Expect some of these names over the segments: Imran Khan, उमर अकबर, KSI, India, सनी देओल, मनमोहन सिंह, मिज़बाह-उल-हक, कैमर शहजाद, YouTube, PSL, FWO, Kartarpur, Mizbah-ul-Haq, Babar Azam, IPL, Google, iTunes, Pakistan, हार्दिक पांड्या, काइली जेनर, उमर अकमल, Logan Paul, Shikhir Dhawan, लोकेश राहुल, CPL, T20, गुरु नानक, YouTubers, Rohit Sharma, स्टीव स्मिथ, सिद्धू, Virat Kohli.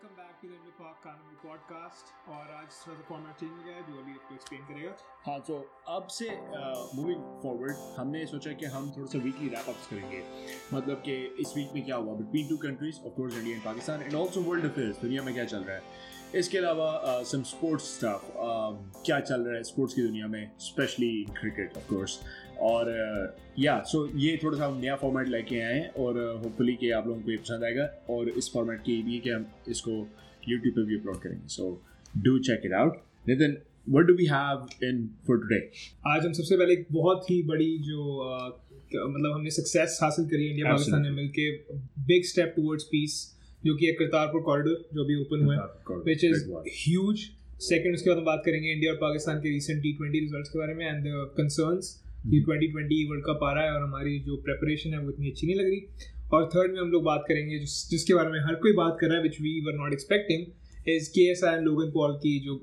Welcome back to the मिज़बाह-उल-हक कानूनी podcast. और आज थोड़ा सा फॉर्मेट चेंज हो गया है, जो अली आपको एक्सप्लेन करेगा। हाँ, तो अब से मूविंग फॉरवर्ड हमने सोचा कि हम थोड़ा सा वीकली रैपअप्स करेंगे, मतलब कि इस वीक में क्या हुआ between two countries, of course India and Pakistan, and also world affairs, दुनिया में क्या चल रहा है। इसके अलावा सम स्पोर्ट्स स्टफ, क्या चल रहा है स्पोर्ट्स की दुनिया में, स्पेशली क्रिकेट ऑफ कोर्स। और या सो ये थोड़ा सा हम नया फॉर्मेट लेके आए हैं और होपफुली कि आप लोगों को ये पसंद आएगा। और इस फॉर्मेट की भी कि हम इसको यूट्यूब पे भी अपलोड करेंगे, so do check it out. Nitin, what do we have in for today? आज हम सबसे पहले एक बहुत ही बड़ी जो मतलब हमने सक्सेस हासिल करी इंडिया पाकिस्तान ने मिलके, बिग स्टेप टुवर्ड्स पीस, जो कि करतारपुर कॉरिडोर जो भी ओपन हुआ है, व्हिच इज ह्यूज। सेकंड, उसके बाद हम बात करेंगे इंडिया और पाकिस्तान के रीसेंट T20 रिजल्ट्स के बारे में एंड द कंसर्न्स कि 2020 वर्ल्ड कप आ रहा है और हमारी जो प्रेपरेशन है वो इतनी अच्छी नहीं लग रही। और थर्ड में हम लोग बात करेंगे जिसके बारे में हर कोई बात कर रहा है, which we were not expecting, is KSI and Logan Paul की जो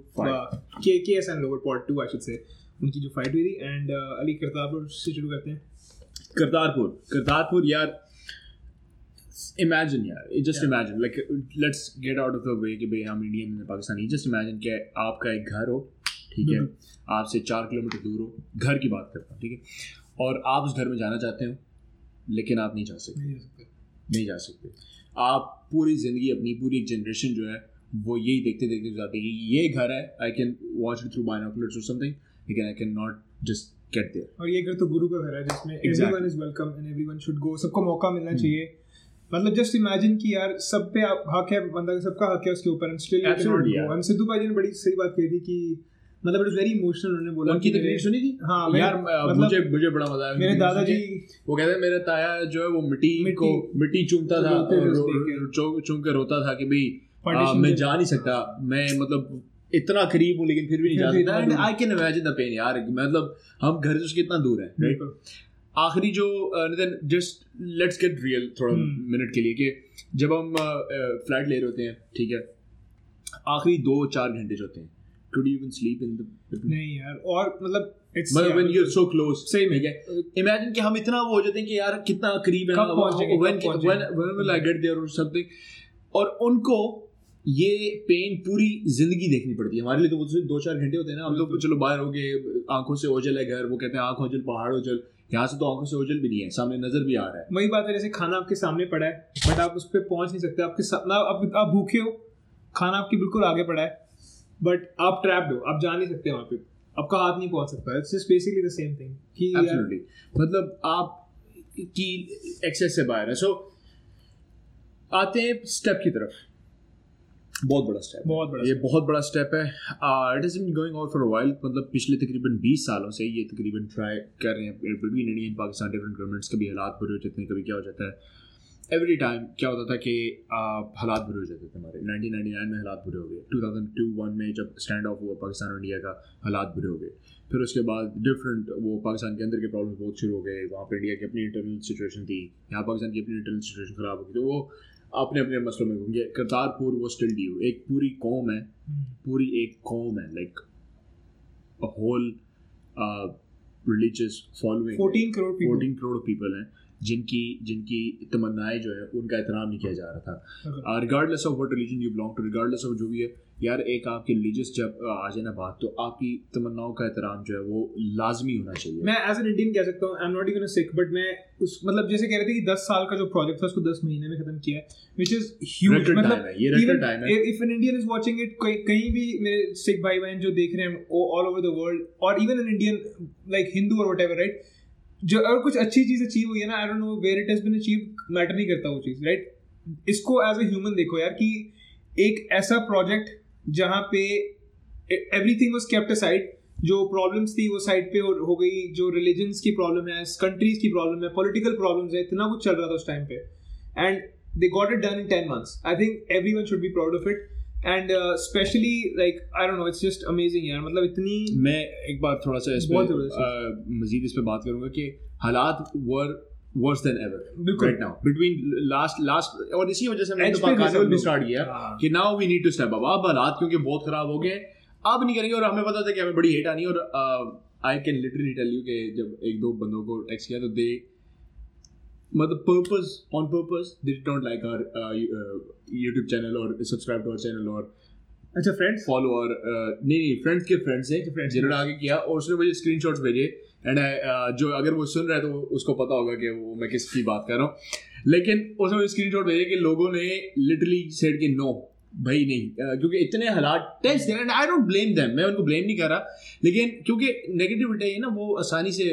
KSI and Logan Paul 2 I should say, उनकी जो फाइट हुई थी। एंड अली, करतारपुर से शुरू करते हैं। करतारपुर यार, imagine यार, just imagine, like let's get out of the way कि भाई हम इंडिया में पाकिस्तानी, just imagine कि आपका एक घर हो, ठीक है, आपसे 4 किलोमीटर दूर हो, घर की बात करता हूँ, ठीक है, और आप उस घर में जाना चाहते हो लेकिन आप नहीं जा सकते। आप पूरी ज़िंदगी अपनी, पूरी एक जनरेशन जो है वो यही देखते देखते जाते हैं कि ये घर है, I can watch it through binoculars और समथिंग, लेकिन I can not just get there. और ये घर तो गुरु का घर है जिसमें everyone is welcome and everyone should go, सबको मौका मिलना चाहिए। मतलब जस्ट इमेजिन कि यार सब पे हक है, बंदा का सबका हक है उसके ऊपर, and still you can not. और सिद्धू भाई जी ने बड़ी सही बात कही थी कि मतलब इट इज वेरी इमोशनल। उन्होंने बोला उनकी तकलीफ सुनी थी। हाँ यार, मुझे बड़ा मजा आया। मेरे दादाजी वो कहते हैं, मेरा ताया जो है वो मिट्टी चूमता था, चूम के रोता था कि भाई मैं जा नहीं सकता, मैं मतलब इतना करीब हूँ लेकिन फिर भी नहीं जा सकता। I can imagine the pain यार, मतलब हम घर से उसके इतना दूर है, राइट। आखिरी जो जस्ट लेट्स गेट रियल थोड़ा मिनट के लिए कि जब हम फ्लाइट ले रहे होते हैं, ठीक है, आखिरी 2-4 घंटे जो होते हैं, could you even sleep in the नहीं यार। और मतलब it's when you're so close, सही में क्या imagine कि हम इतना वो हो जाते हैं कि यार कितना करीब है, when will I get there or something। और उनको ये पेन पूरी जिंदगी देखनी पड़ती है। हमारे लिए तो 2-4 घंटे होते हैं ना, हम लोग चलो बाहर हो गए, आंखों से ओझल है घर, वो कहते हैं आंख ओझल पहाड़ ओझल, यहाँ से तो आंखों से ओझल भी नहीं है, सामने नजर भी आ रहा है। वही बात है जैसे खाना आपके सामने पड़ा है बट आप उस पर पहुंच नहीं सकते, आपके आप भूखे हो, खाना आपके बिल्कुल आगे पड़ा है बट आप ट्रैप्ड हो, आप जा नहीं सकते वहाँ पे, आपका हाथ नहीं पहुँच सकता। It's just basically the same thing कि एब्सोल्युटली मतलब आप की एक्सेस से बाहर है। सो आते हैं स्टेप की तरफ, बहुत बड़ा स्टेप है। It is been going on for a while, मतलब पिछले तकरीबन 20 सालों से ये तकरीबन ट्राई कर रहे हैं between India and Pakistan, different governments, कभी हालात बुरे हो जाते हैं, कभी क्या हो जाता है। एवरी टाइम क्या होता था कि हालात बुरे हो जाते थे हमारे। 1999 में हालात बुरे हो गए, 2001 में जब स्टैंड ऑफ हुआ पाकिस्तान और इंडिया का, हालात बुरे हो गए। फिर उसके बाद डिफरेंट वो पाकिस्तान के अंदर के प्रॉब्लम बहुत शुरू हो गए, वहाँ पर इंडिया की अपनी इंटरनल सिचुएशन थी, यहाँ पाकिस्तान की अपनी इंटरनल सिचुएशन ख़राब हो गई, तो वो अपने अपने मसलों में घूम गए। करतारपुर वो स्टिल ड्यू, एक पूरी कौम है, पूरी एक कौम है, like a whole religious following, 14 crore people हैं जिनकी तमन्नाएं जो है उनका एहतराम नहीं किया जा रहा था, regardless of what religion you belong to, regardless of जो भी है यार। एक आपके रिलीजियस जब आ जाए ना बात, तो आपकी तमन्नाओं का एहतराम जो है वो लाजमी होना चाहिए। मैं एज एन इंडियन कह सकता हूँ, I am not even a Sikh, but मैं उस मतलब जैसे कह रहे थे कि 10 साल का जो प्रोजेक्ट था उसको 10 महीने में खत्म किया, विच इज ह्यूज। मतलब if an Indian is watching it, कहीं भी मेरे सिख भाई बहन जो देख रहे हैं ऑल ओवर द वर्ल्ड, और even an Indian like Hindu और व्हाटएवर, राइट, जो अगर कुछ अच्छी चीज़ अचीव हुई है ना, I don't know where it has been achieve, matter नहीं करता वो चीज़, राइट। इसको एज ए ह्यूमन देखो यार कि एक ऐसा प्रोजेक्ट जहाँ पे एवरीथिंग वाज केप्ट असाइड, जो प्रॉब्लम्स थी वो साइड पे हो गई, जो रिलीजन्स की प्रॉब्लम है, कंट्रीज की प्रॉब्लम है, पॉलिटिकल प्रॉब्लम्स है, इतना कुछ चल रहा था उस टाइम पे, and they got it done in 10 months। I think everyone should be proud of it, and specially like I don't know, it's just amazing यार। मतलब इतनी, मैं एक बार थोड़ा सा इस पर मजीद इस पर बात करूंगा कि हालात were worse than ever right now between last, और इसी वजह से हमने पाकिस्तान भी स्टार्ट किया कि now we need to step up. अब हालात क्योंकि बहुत खराब हो गए, अब नहीं करेंगे, और हमें पता था कि हमें बड़ी हेट आनी। और I can literally tell you कि जब 1-2 बंदों को टैक्स किया तो दे मतलब purpose, on purpose, they don't like our YouTube channel or subscribe to our channel or अच्छा friends follow our नहीं friends के friends हैं जिन्होंने आगे किया और उसने मुझे screenshots भेजे and जो अगर वो सुन रहा है तो उसको पता होगा कि वो मैं किसकी बात कर रहा हूँ लेकिन उसने मुझे स्क्रीनशॉट भेजे कि लोगों ने literally said कि no भाई नहीं क्योंकि इतने हालात टेस्ट हैं and I don't blame them मैं उनको ब्लेम नहीं कर रहा लेकिन क्योंकि नेगेटिविटी है ना वो आसानी से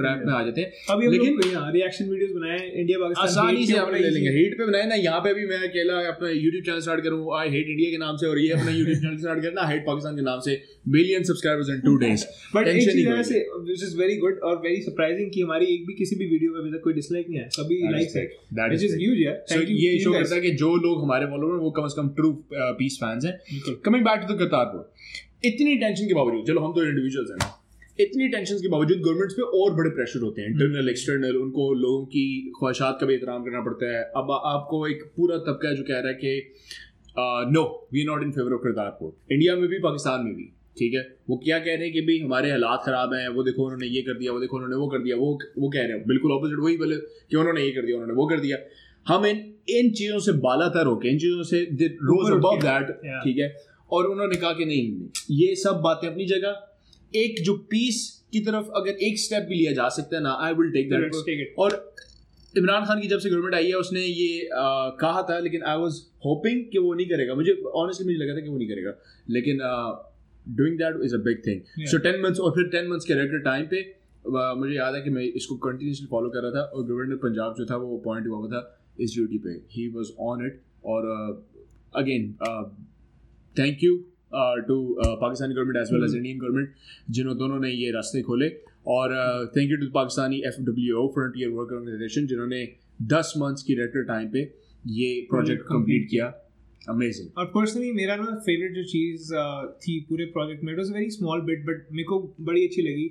ट्रैप में आ जाते हैं अभी लेकिन रिएक्शन वीडियोस बनाए इंडिया पाकिस्तान आसानी से अपने ले लेंगे हेट पे बनाए ना यहाँ पे भी मैं अकेला अपना यूट्यूब चैनल स्टार्ट करूँ आई हेट इंडिया के नाम से और ये अपना यूट्यूब चैनल स्टार्ट करना हेट पाकिस्तान के नाम से million subscribers in 2 days but this is very good और वेरी सरप्राइजिंग कि हमारी एक भी किसी भी वीडियो पे अभी तक कोई डिसलाइक नहीं है सभी लाइक्स है व्हिच इज ह्यूज यार सो ये शो करता है कि जो लोग हमारे फॉलोअर वो कम से कम ट्रू पीस फैंस हैं coming back to the Kartarpur इतनी टेंशन के बावजूद चलो हम तो इंडिविजुअल्स हैं ना इतनी टेंशन के बावजूद गवर्नमेंट्स पे और बड़े प्रेशर होते हैं इंटरनल एक्सटर्नल उनको लोगों की ख्वाहिशात का भी एहतराम करना पड़ता है अब आपको एक पूरा तबका जो कह रहा है कि no we are not in favour of Kartarpur India में भी पाकिस्तान में भी ठीक है वो क्या कह रहे हैं कि भाई हमारे हालात ख़राब हैं वो देखो उन्होंने ये कर दिया वो देखो उन्होंने वो कर दिया वो कह रहे हैं बिल्कुल ऑपोजिट वही बोले कि उन्होंने ये कर दिया उन्होंने वो कर दिया हम इन चीज़ों से बाला तर होके इन चीज़ों से रोज अबव दैट ठीक है और उन्होंने कहा कि नहीं ये सब बातें अपनी जगह एक जो पीस की तरफ अगर एक स्टेप भी लिया जा सकता है ना आई विल टेक दैट और इमरान खान की जब से गवर्नमेंट आई है उसने ये कहा था लेकिन आई वॉज होपिंग कि वो नहीं करेगा मुझे ऑनेस्टली मुझे लगा था कि वो नहीं करेगा लेकिन doing that is a big thing yeah. so 10 months और फिर 10 months के रेगुलर टाइम पे मुझे याद है कि मैं इसको कंटिन्यूसली फॉलो कर रहा था और गवर्नर पंजाब जो था वो अपॉइंट हुआ था इस ड्यूटी पे ही वाज ऑन इट और again thank you to Pakistani government as well as Indian government जिन्होंने दोनों ने ये रास्ते खोले और thank you to Pakistani FWO frontier work organisation जिन्होंने 10 मंथ्स की रेगुलर टाइम पे ये प्रोजेक्ट कंप्लीट किया Amazing. और पर्सनली मेरा ना फेवरेट जो चीज़ थी पूरे प्रोजेक्ट में it was very small bit but मेरे को बड़ी अच्छी लगी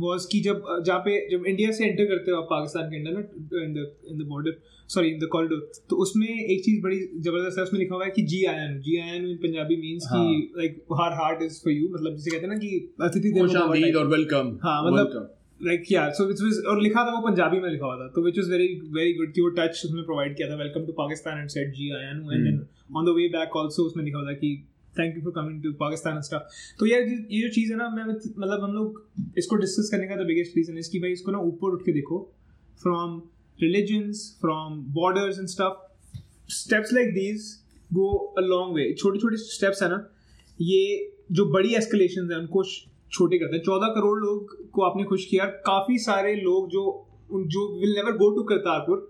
वॉज कि जब जहाँ पे जब इंडिया से एंटर करते हो आप पाकिस्तान के अंदर ना in the border sorry in the corridor तो उसमें एक चीज़ बड़ी ज़बरदस्त है उसमें लिखा हुआ है कि जी I N in Punjabi means कि लाइक हर हार्ट इज़ फॉर यू मतलब जिसे कहते हैं ना कि अतिथि देवो और वेलकम हाँ मतलब लाइक यार सो विच वॉज और लिखा था वो पंजाबी में लिखा हुआ था तो which was very very good कि वो टच उसने प्रोवाइड किया था welcome to Pakistan and said जी I N and then on the way back also उसमें लिखा हुआ था कि thank you for coming to Pakistan and stuff तो यार ये जो चीज़ है ना मैं मतलब हम लोग इसको डिस्कस करने का द बिगेस्ट रीज़न इज कि भाई इसको ना ऊपर उठ के देखो from religions from borders and stuff steps like these go a long way छोटे छोटे स्टेप्स हैं ना ये जो बड़ी एस्केलेशन हैं उनको छोटे करते हैं 14 करोड़ लोग को आपने खुश किया काफ़ी सारे लोग जो will never go to Kartarpur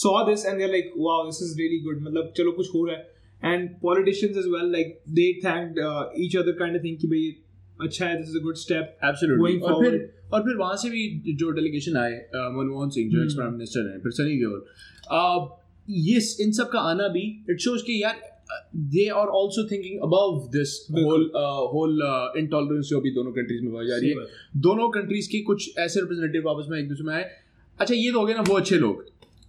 saw this and there like wow this is really good मतलब चलो कुछ हो रहा है and politicians as well like they thanked each other kind of thing कि भाई अच्छा है this is a good step absolutely और फिर वहाँ से भी जो डेलीगेशन आए मनमोहन सिंह जो एक्स प्राइम मिनिस्टर हैं फिर सनी देओल ये इन सब का आना भी इट शोज कि यार they are also thinking above this whole intolerance जो अभी दोनों कंट्रीज में पाई जा रही है दोनों कंट्रीज के कुछ ऐसे रिप्रेजेंटेटिव आपस में एक दूसरे में आए अच्छा ये तो हो गए ना वो अच्छे लोग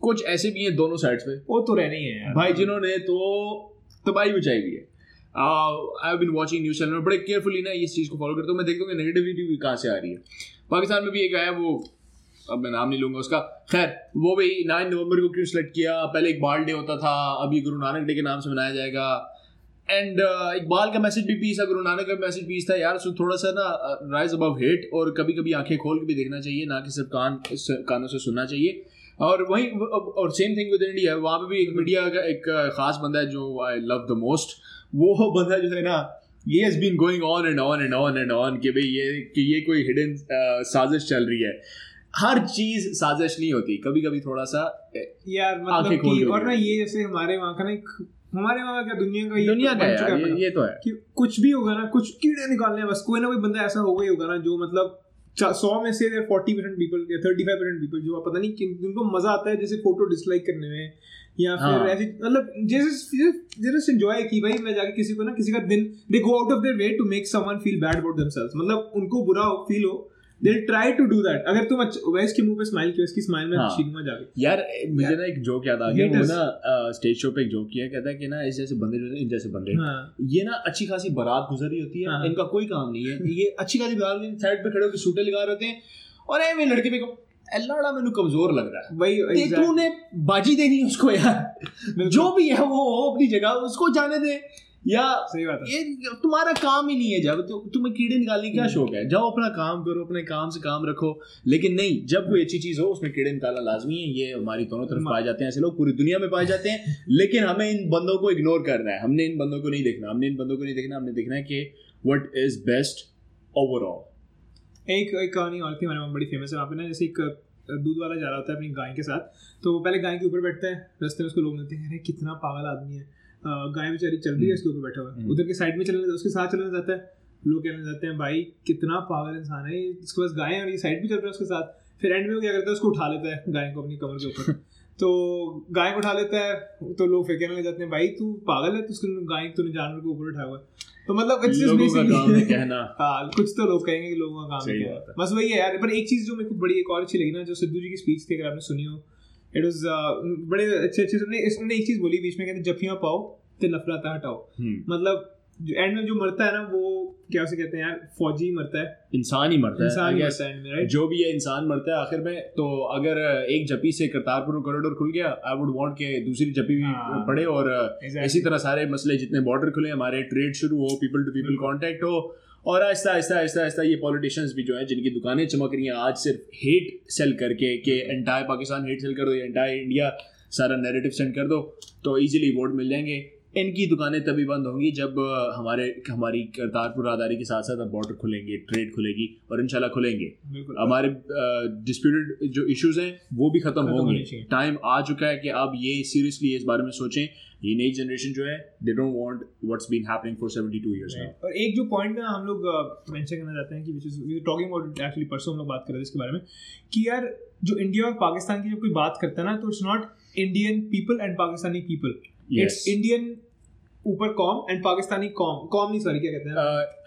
कुछ ऐसे भी हैं दोनों साइड्स पे वो तो रहने ही है भाई जिन्होंने तो तबाही मचाई हुई है I have been watching news channel में बड़े केयरफुली ना इस चीज़ को फॉलो करता हूँ मैं देखता हूँ कि नेगेटिविटी भी कहाँ से आ रही है पाकिस्तान में भी एक आया वो अब मैं नाम नहीं लूंगा उसका खैर वो भाई 9 नवंबर को क्यों सेलेक्ट किया पहले इकबाल डे होता था अभी गुरु नानक डे के नाम से मनाया जाएगा एंड इकबाल का मैसेज भी पीस था गुरु नानक का मैसेज पीस था यार सो थोड़ा सा ना राइज अबव हेट और कभी कभी आंखें खोल के भी देखना चाहिए ना कि सिर्फ कानों से सुनना चाहिए और वही और सेम थिंग विद इंडिया वहाँ पर भी एक मीडिया का एक ख़ास बंदा है जो आई लव द मोस्ट वो बंदा जो है ना ये has been going on and on and on and on कि भाई ये कोई हिडन साजिश चल रही है हर चीज साजिश नहीं होती कभी कभी थोड़ा सा यार मतलब कि और ना ये जैसे हमारे वहाँ का ना एक हमारे वहाँ का दुनिया का ये तो है कि कुछ भी होगा ना कुछ कीड़े निकालने हैं बस कोई ना कोई बंदा ऐसा होगा ही होगा ना जो मतलब 100 में से 40% पीपल या 35% पीपल जो पता नहीं जिनको मजा आता है जैसे फोटो डिसलाइक करने में या फिर ऐसे मतलब जस्ट एंजॉय कि भाई मैं जाके किसी को ना किसी का दिन they go out of their way to make someone feel bad about themselves मतलब उनको बुरा फील हो They'll try to do that. अगर तुम वैस के मुंह पे स्माइल किया उसकी स्माइल में छीन में जाके यार मुझे ना एक जोक याद आ गया वो ना स्टेज शो पे एक जोक किया कहता है कि ना इस जैसे बंदे ये ना अच्छी खासी बारात गुजर रही होती है इनका कोई काम नहीं है ये अच्छी खासी बारात साइड पे खड़े होकर सूटे लगा रहे होते हैं और ये लड़के पे एलाड़ा मेनू कमजोर लग रहा है भाई, तूने बाजी देनी उसको यार, जो भी है वो हो अपनी जगह, उसको जाने दे या सही बात है। ये तुम्हारा काम ही नहीं है, जब तुम्हें कीड़े निकालने क्या शौक है, जाओ अपना काम करो, अपने काम से काम रखो। लेकिन नहीं, जब कोई अच्छी चीज हो उसमें कीड़े निकालना लाजमी है। ये हमारी दोनों तरफ पाए जाते हैं ऐसे लोग, पूरी दुनिया में पाए जाते हैं। लेकिन हमें इन बंदों को इग्नोर करना है, हमने इन बंदों को नहीं देखना, हमने देखना है कि व्हाट इज बेस्ट ओवरऑल। एक कहानी और थी हमारे वहाँ बड़ी फेमस है, वहाँ पे ना जैसे एक दूध वाला जा रहा होता है अपनी गाय के साथ, तो पहले गाय के ऊपर बैठता है, रास्ते में उसको लोग मिलते हैं, कितना पागल आदमी है, गाय बेचारी चल रही है उसके ऊपर बैठा हुआ है, उधर के साइड में चलने उसके साथ चलने जाता है, लोग कहने जाते हैं भाई कितना पागल इंसान है, इसके पास गाय है और ये साइड भी चल रहा है उसके साथ। फिर एंड में वो क्या करता है, उसको उठा लेता है गाय को अपनी कमर के ऊपर, तो गाय को उठा लेता है, तो लोग फेंकने लग जाते हैं भाई तू पागल है, तो गाय तूने जानवर के ऊपर उठाया हुआ है। तो मतलब कुछ तो लोग कहेंगे लोगों का काम है, बस वही है यार। पर एक चीज़ जो मेरे को बड़ी एक और अच्छी लगी ना, जो सिद्धू जी की स्पीच थी, अगर आपने सुनी हो, इट वाज बड़े अच्छे अच्छे। इसने एक चीज़ बोली बीच में, कहते जफियाँ पाओ तो नफरत हटाओ, मतलब एंड में जो मरता है ना वो क्या उसे कहते हैं यार, फौजी मरता है, इंसान ही मरता है, एंड में राइट, जो भी है इंसान मरता है आखिर में। तो अगर एक जपी से करतारपुर कॉरिडोर खुल गया, आई वुड वांट के दूसरी जपी भी पड़े, और इसी तरह सारे मसले, जितने बॉर्डर खुले, हमारे ट्रेड शुरू हो, पीपल टू पीपल कांटेक्ट हो, और आहिस्ता आहिस्ता आहिस्ता आहिस्ता ये पॉलिटिशियंस भी जो हैं जिनकी दुकानें चमक रही हैं आज सिर्फ हेट सेल करके, कि एंटायर पाकिस्तान हेट सेल कर दो या एंटायर इंडिया सारा नैरेटिव सेंड कर दो तो इजीली वोट मिल जाएंगे, इनकी दुकानें तभी बंद होंगी जब हमारी करतारपुर राहदारी के साथ साथ अब बॉर्डर खुलेंगे, ट्रेड खुलेगी, और इंशाल्लाह खुलेंगे, हमारे डिस्प्यूटेड जो इश्यूज़ हैं वो भी ख़त्म होंगे। टाइम आ चुका है कि आप ये सीरियसली इस बारे में सोचें, ये नई जनरेशन जो है they don't want what's been happening for 72 years. और एक जो पॉइंट ना हम लोग मेंशन करना चाहते हैं कि which is we are talking about, actually परसों हम लोग बात कर रहे थे इसके बारे में, कि यार जो इंडिया और पाकिस्तान की जब कोई बात करता है ना, तो it's not Indian people and Pakistani people, it's Indian ऊपर कॉम एंड पाकिस्तानी कॉम, कॉम नहीं सॉरी क्या कहते हैं,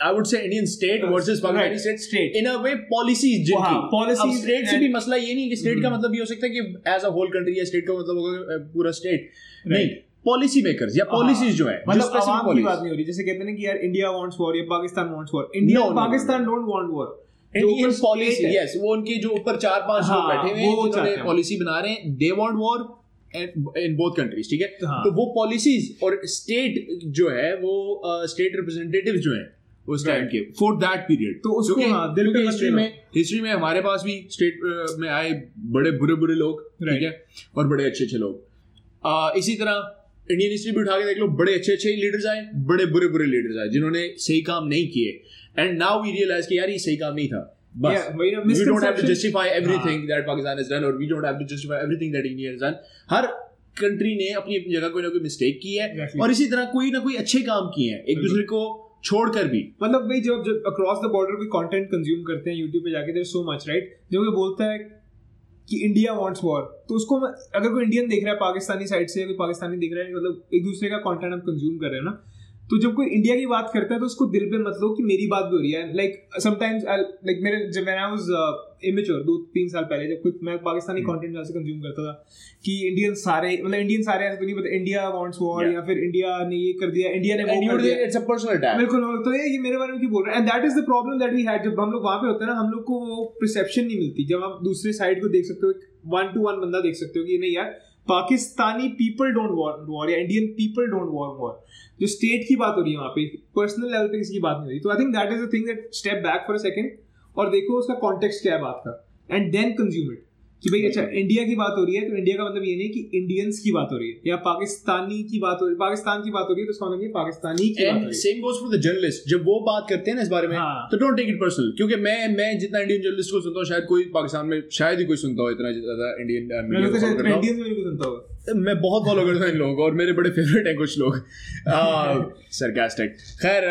I would say Indian state versus Pakistani state, state in a way policies, जिनकी पॉलिसीज स्टेट से भी मसला ये नहीं कि स्टेट का मतलब ये हो सकता है कि एज अ होल कंट्री, या स्टेट का मतलब होगा पूरा स्टेट, नहीं पॉलिसी मेकर्स या पॉलिसीज जो है, मतलब आवाम की बात नहीं हो रही, जैसे कहते हैं कि यार इंडिया वांट्स वॉर या पाकिस्तान वांट्स वॉर, इंडिया और Pakistan don't want war, Indian policy yes, वो उनके जो ऊपर 4-5 लोग बैठे हुए हैं उन्होंने पॉलिसी बना रहे हैं, they want war in both countries, ठीक है। तो वो पॉलिसीज और स्टेट जो है वो स्टेट रिप्रेजेंटेटिव जो है उस टाइम के फॉर दैट पीरियड, तो उसके हिस्ट्री में हमारे पास भी स्टेट में आए बड़े बुरे बुरे लोग, ठीक है, और बड़े अच्छे अच्छे लोग। इसी तरह इंडियन हिस्ट्री भी उठा के देख लो, बड़े अच्छे अच्छे लीडर्स आए, बड़े बुरे बुरे लीडर्स आए जिन्होंने सही काम नहीं किए, एंड नाउ वी रियलाइज कि यार ये सही काम नहीं था, बस we don't have to justify everything that Pakistan has done, और we don't have to justify everything that India has done. हर कंट्री ने अपनी अपनी जगह कोई ना कोई मिस्टेक की है, और इसी तरह कोई ना कोई अच्छे काम किए हैं एक दूसरे को छोड़कर भी, मतलब भाई जब अक्रॉस द बॉर्डर कोई कंटेंट कंज्यूम करते हैं यूट्यूब पे जाके, there is so much right, जो ये बोलता है कि इंडिया वांट्स वॉर, तो उसको अगर कोई इंडियन देख रहा है पाकिस्तानी साइड से, कोई पाकिस्तानी देख रहा है, मतलब एक दूसरे का कंटेंट हम कंज्यूम कर रहे हैं ना, तो जब कोई इंडिया की बात करता है तो उसको दिल पे मत लो कि मेरी बात भी हो रही है। लाइक समटाइम्स लाइक मेरे जब मैं आई वाज इमेच्योर 2-3 साल पहले, जब कोई मैं पाकिस्तानी कंटेंट जैसे कंज्यूम करता था कि इंडियन सारे ऐसे नहीं, पता इंडिया वांट्स वॉर या फिर इंडिया ने ये कर दिया, इंडिया ने वो कर दिया, इट्स अ पर्सनल अटैक, बिल्कुल तो ये मेरे बारे में क्यों बोल रहा है, and that is the problem that we had. जब हम लोग वहाँ पे होते हैं ना, हम लोग को वो परसेप्शन नहीं मिलती, जब आप दूसरे साइड को देख सकते हो, 1-to-1 बंदा देख सकते हो कि नहीं यार Pakistani people don't want war या Indian people don't want war, जो स्टेट की बात हो रही है वहाँ पे, पर्सनल लेवल पे किसी की बात नहीं हो रही। तो I think that is the thing that step back for a second और देखो उसका कॉन्टेक्स्ट क्या है बात का, एंड देन कंज्यूम इट, कि भाई अच्छा इंडिया की बात हो रही है तो इंडिया का मतलब ये नहीं कि इंडियंस की बात हो रही है, या पाकिस्तानी की बात हो रही है, पाकिस्तान की बात हो रही है तो उसका मतलब ये पाकिस्तानी की बात हो रही है। Same goes for the journalist, जब वो बात करते हैं ना इस बारे में, तो डोंट टेक इट पर्सनल, क्योंकि मैं जितना इंडियन जर्नलिस्ट को सुनता हूँ, शायद कोई पाकिस्तान में शायद ही कोई सुनता हो इतना ज्यादा इंडियन, मैं बहुत फॉलो करता हूँ इन लोगों को, और मेरे बड़े फेवरेट हैं कुछ लोग सरकास्टिक। खैर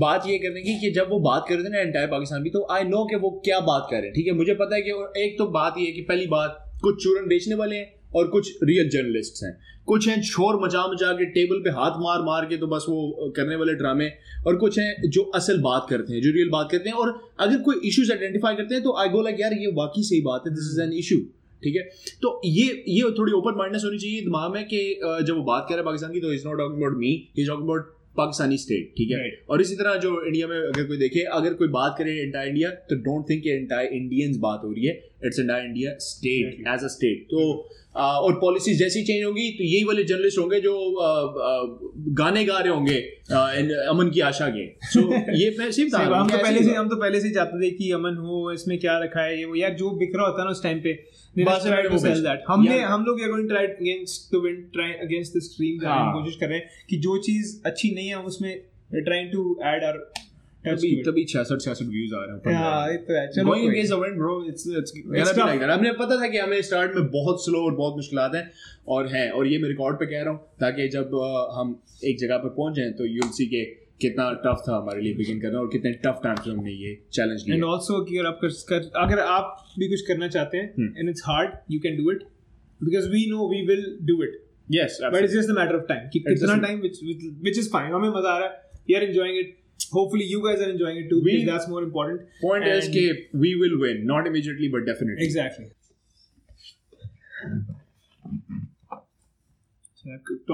बात ये करने की कि जब वो बात कर रहे थे ना एंटायर पाकिस्तान भी, तो आई नो कि वो क्या बात कर रहे हैं, ठीक है, मुझे पता है कि एक तो बात ये है कि पहली बात कुछ चूरन बेचने वाले हैं और कुछ रियल जर्नलिस्ट हैं, कुछ हैं शोर मचा के टेबल पे हाथ मार मार के तो बस वो करने वाले ड्रामे, और कुछ हैं जो असल बात करते हैं, जो रियल बात करते हैं, और अगर कोई इश्यूज आइडेंटिफाई करते हैं तो आई गो लाइक यार ये वाकई सही बात है, दिस इज एन इशू, ठीक है। तो ये थोड़ी ओपन माइंडनेस होनी चाहिए दिमाग में, कि जब वो बात कर रहा है पाकिस्तान की तो is not talking about me, he is talking about Pakistani state, ठीक है। और इसी तरह जो इंडिया में अगर कोई देखे, अगर कोई बात करे एंटायर इंडिया, तो डोंट थिंक एंटायर इंडियंस बात हो रही है, it's India state as a state. तो और पॉलिसीज जैसी चेंज होंगी तो यही वाले जर्नलिस्ट होंगे जो गाने गा रहे होंगे अमन की आशा के. सो ये हम तो पहले से चाहते थे कि अमन हो, इसमें क्या रखा है ये वो, यार जो बिखरा होता है ना उस टाइम पे कोशिश कर रहे हैं कि जो चीज अच्छी नहीं है हम उसमें ट्राइंग टू ऐड आवर. तभी 66 व्यूज आ रहे हैं. चलो हमने पता था कि हमें स्टार्ट में बहुत स्लो और बहुत मुश्किलात हैं और ये मैं रिकॉर्ड पे कह रहा हूँ ताकि जब हम एक जगह पर पहुंच जाएं तो यूल सी के कितना टफ था हमारे लिए बिगिन करना और कितने टफ टाइम से हमने ये चैलेंज लिया. एंड आल्सो कि अगर आप भी कुछ करना चाहते हैं and it's hard, you can do it because we know we will do it. Yes, but it's just a matter of time कि कितना टाइम, व्हिच इज फाइन. हमें मजा आ रहा है, we are enjoying it. Hopefully you guys are enjoying it too, because that's more important. Point is that we will win, not immediately but definitely. Exactly.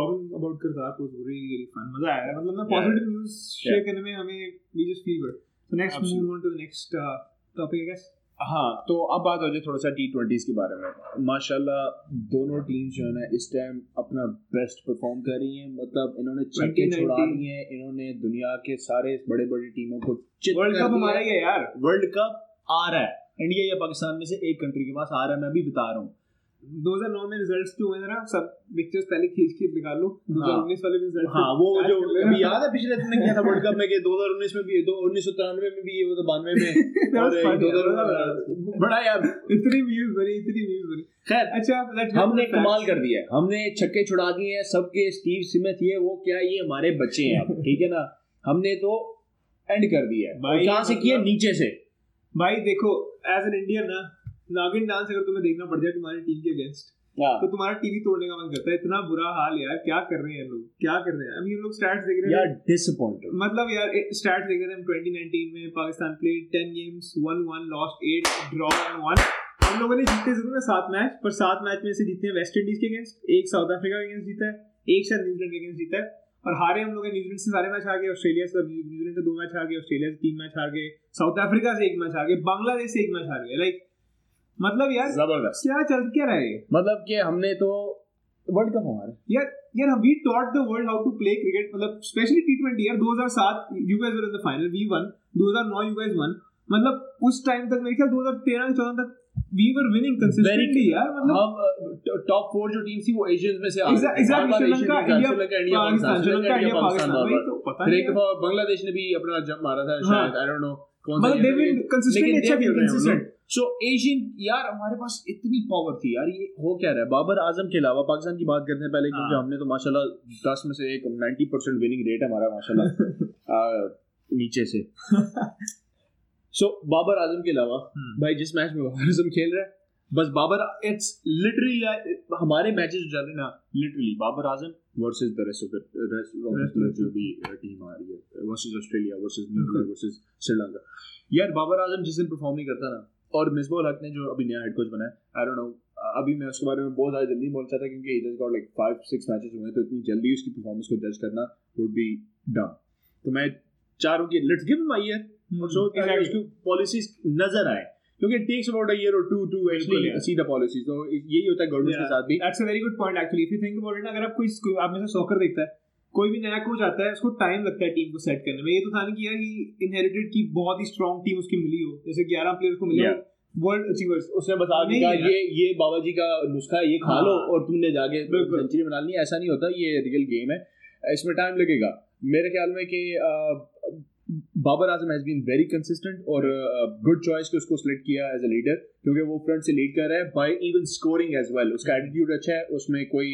Talking about Kartarpur was really fun. मजा आया. मतलब ना positive news share करने में हमें we just feel good. So next move on to the next topic, I guess. हाँ, तो अब बात हो जाए थोड़ा सा T20s के बारे में. माशाल्लाह दोनों टीम जो है ना इस टाइम अपना बेस्ट परफॉर्म कर रही हैं. मतलब इन्होंने छक्के छोड़ा दिए हैं, इन्होंने दुनिया के सारे बड़े बड़ी टीमों को वर्ल्ड कप हमारा ही है यार. वर्ल्ड कप आ रहा है, इंडिया या पाकिस्तान में से एक कंट्री के पास आ रहा है. मैं भी बता रहा हूँ 2009 में रिजल्ट्स जो हुए थे ना, सब पिक्चर्स पहले खींच के निकाल लो. 2019 वाले रिजल्ट, हाँ वो जो अभी याद है पिछले तुमने किया था वर्ल्ड कप में कि 2019 में भी, 1993 में भी, ये वो 92 में और 2000 बड़ा यार इतनी व्यूज बनी. खैर अच्छा, हमने कमाल कर दिया, हमने छक्के छुड़ा दिए हैं सबके. स्टीव स्मिथ ये वो क्या, ये हमारे बच्चे हैं अब, ठीक है ना. हमने तो एंड कर दिया है. कहाँ से किया? नीचे से. भाई देखो एज एन इंडियन ना, नागिन डांस अगर तुम्हें देखना पड़ जाए तुम्हारी टीम के अगेंस्ट तो तुम्हारा टीवी तोड़ने का मन करता है. इतना बुरा हाल यार, क्या कर रहे हैं लोग. अभी हम लोग स्टैट्स देख रहे हैं यार, डिसअपॉइंटेड. मतलब यार स्टैट्स देख रहे थे हम 2019 में, Pakistan played 10 games, 1-1, lost 8, draw 1-1. हम लोगों ने जीते जरूर है 7 मैच, पर 7 मैच में से जीते हैं वेस्ट इंडीज के अगेंस्ट, एक साउथ अफ्रीका के अगेंस्ट जीता है, एक शायद न्यूजीलैंड के अगेंस्ट जीता है. और हारे हम लोग, न्यूजीलैंड से सारे मैच हार गए, ऑस्ट्रेलिया से, न्यूजीलैंड से 2 मैच हार गए, ऑस्ट्रेलिया से 3 मैच हार गए, साउथ अफ्रीका से 1 मैच हार गए, बांग्लादेश से 1 मैच हार गए. लाइक मतलब यार जबरदस्त क्या चल क्या रहा है. मतलब कि हमने तो वर्ल्ड कप हमारा यार we taught the world how to play cricket. मतलब स्पेशली T20 यार. 2007 you guys were in the final, we won. 2009 you guys won. मतलब उस टाइम तक मेरे ख्याल 2013-14 तक वी वर विनिंग कंसिस्टेंटली यार. मतलब टॉप 4 जो टीम थी वो एशियंस में से आ गई. श्रीलंका, इंडिया, पाकिस्तान, एक बार बांग्लादेश ने भी अपना जंप मारा था शायद, आई डोंट नो. मतलब दे विल कंसिस्टेंटली अच्छा खेल रहे हैं. सो एशियन यार हमारे पास इतनी पावर थी यार, ये हो क्या रहा है. बाबर आजम के अलावा पाकिस्तान की बात करते हैं पहले, क्योंकि हमने तो माशाल्लाह 10 में से 90% विनिंग रेट है हमारा माशाल्लाह नीचे से. सो बाबर आजम के अलावा भाई जिस मैच में बाबर आजम खेल रहा है बस बाबर, इट्स लिटरली हमारे मैचेस चल रहे ना literally Babar Azam versus the rest of जो भी टीम आ रही है, versus Australia, versus New Zealand, versus Sri Lanka. यार बाबर आजम जिस दिन परफॉर्म नहीं करता ना, और मिस्बाह-उल-हक ने जो अभी नया हेड कोच बनाया, आई डोंट नो, अभी मैं उसके बारे में बहुत ज़्यादा जल्दी बोलता था क्योंकि इट गॉट लाइक 5-6 मैचेस हुए हैं, तो इतनी जल्दी उसकी परफॉर्मेंस को जज करना वुड बी डन. तो मैं चाह रहा हूं कि let's give him a year so that उसकी पॉलिसीज नजर आए, क्योंकि it takes about a year और 2 to actually see the policies. तो यही होता है गवर्नमेंट के साथ भी. That's a very good point actually if you think about it. अगर आप कोई आप में से सॉकर देखता है, कोई भी नया कोच आता है उसको टाइम लगता है टीम को सेट करने में. ये तो था नहीं कि यार इनहेरिटेड की बहुत ही स्ट्रांग टीम उसकी मिली हो, जैसे 11 प्लेयर्स को मिले वर्ल्ड अचीवर्स, उसने बस आगे कहा ये बाबा जी का नुस्खा है, ये खा लो और तुमने जाके सेंचुरी बना ली. ऐसा नहीं होता, ये रियल गेम है, इसमें टाइम लगेगा. मेरे ख्याल में कि Babar Azam has been very consistent और गुड चॉइस कि उसको सिलेक्ट किया एज अ लीडर, क्योंकि वो फ्रंट से लीड कर रहा है by even scoring as well. उसका एटीट्यूड अच्छा है, उसमें कोई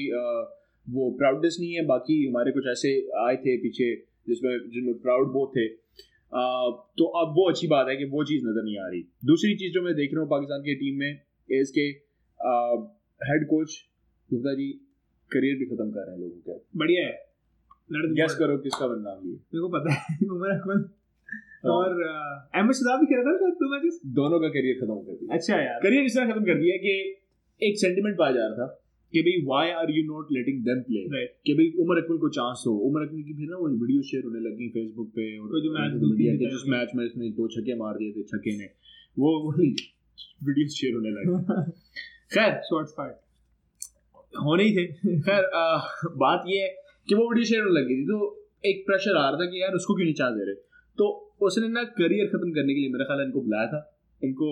वो प्राउडनेस नहीं है. बाकी हमारे कुछ ऐसे आए थे पीछे जिसमें प्राउड बहुत थे, तो अब वो अच्छी बात है कि वो चीज़ नज़र नहीं आ रही. दूसरी चीज़ जो मैं देख रहा हूँ पाकिस्तान की टीम में इज़ के head coach Gupta ji career भी ख़त्म कर रहे हैं लोगों का. बढ़िया है, गेस करो किसका नाम लिए, मेरे को पता है उमर अकबर और अहमद शदाब भी कह रहा था दो मैचेस, दोनों का करियर ख़त्म कर दिया. अच्छा यार करियर इस तरह ख़त्म कर दिया कि एक सेंटिमेंट पाया जा रहा था कि भाई why are you not letting them play, कि भाई उमर अकबर को चांस हो. उमर अकबर की फिर ना वो वीडियो शेयर होने लगी फेसबुक पे, और जो मैच में इसने 2 छक्के मार दिए थे, छक्के ने वो वीडियोस शेयर होने लगे। खैर शॉर्ट्स पार्ट होने ही थे। खैर बात ये है कि वो वीडियो शेयर होने लगी थी, तो एक प्रेशर आ रहा था कि यार उसको क्यों नहीं चांस दे रहे। तो उसने ना करियर ख़त्म करने के लिए मेरा ख्याल इनको बुलाया था, इनको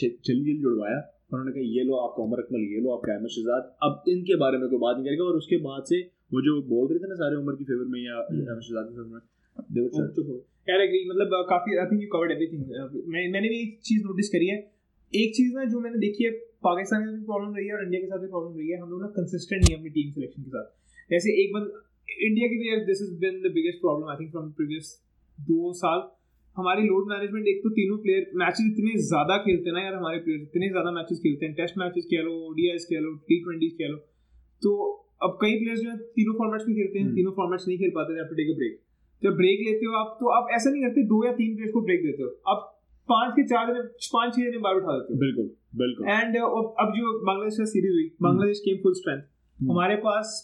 जल्दी जल्दी जुड़वाया। उन्होंने कहा ये लो आप उमर अकमल, ये लो आप कैमर शहजाद, अब इनके बारे में कोई बात नहीं करेगा। और उसके बाद से वो जो बोल रहे थे ना सारे उमर की फेवर में या कैमर शहजाद की फेवर में, मतलब काफ़ी I think you covered everything. मैंने भी एक चीज़ नोटिस करी है, एक चीज़ ना जो मैंने देखी है, पाकिस्तान के साथ भी प्रॉब्लम रही है और इंडिया के साथ भी प्रॉब्लम रही है, हम लोग ना कंसिस्टेंट नहीं अपनी टीम सिलेक्शन के साथ। जैसे एक बार इंडिया की तो this is been the biggest problem I think from previous 2 साल। हमारी लोड मैनेजमेंट, एक तो तीनों प्लेयर मैचेस इतने ज़्यादा खेलते हैं ना यार, हमारे प्लेयर इतने ज़्यादा मैचेस खेलते हैं, टेस्ट मैचेस कह लो, ओडीआईस कह लो, T20 कह लो। तो अब कई प्लेयर्स जो है तीनों फॉर्मेट्स में खेलते हैं, तीनों फॉर्मेट्स नहीं खेल पाते, आप टेक अ ब्रेक। जब ब्रेक लेते हो आप, तो आप ऐसा नहीं करते 2 या 3 प्लेयर्स को ब्रेक देते हो, आप 5-6 जने बाहर उठा देते हो। बिल्कुल बिल्कुल। एंड अब जो बांग्लादेश का सीरीज हुई, बांग्लादेश केम फुल स्ट्रेंथ, हमारे पास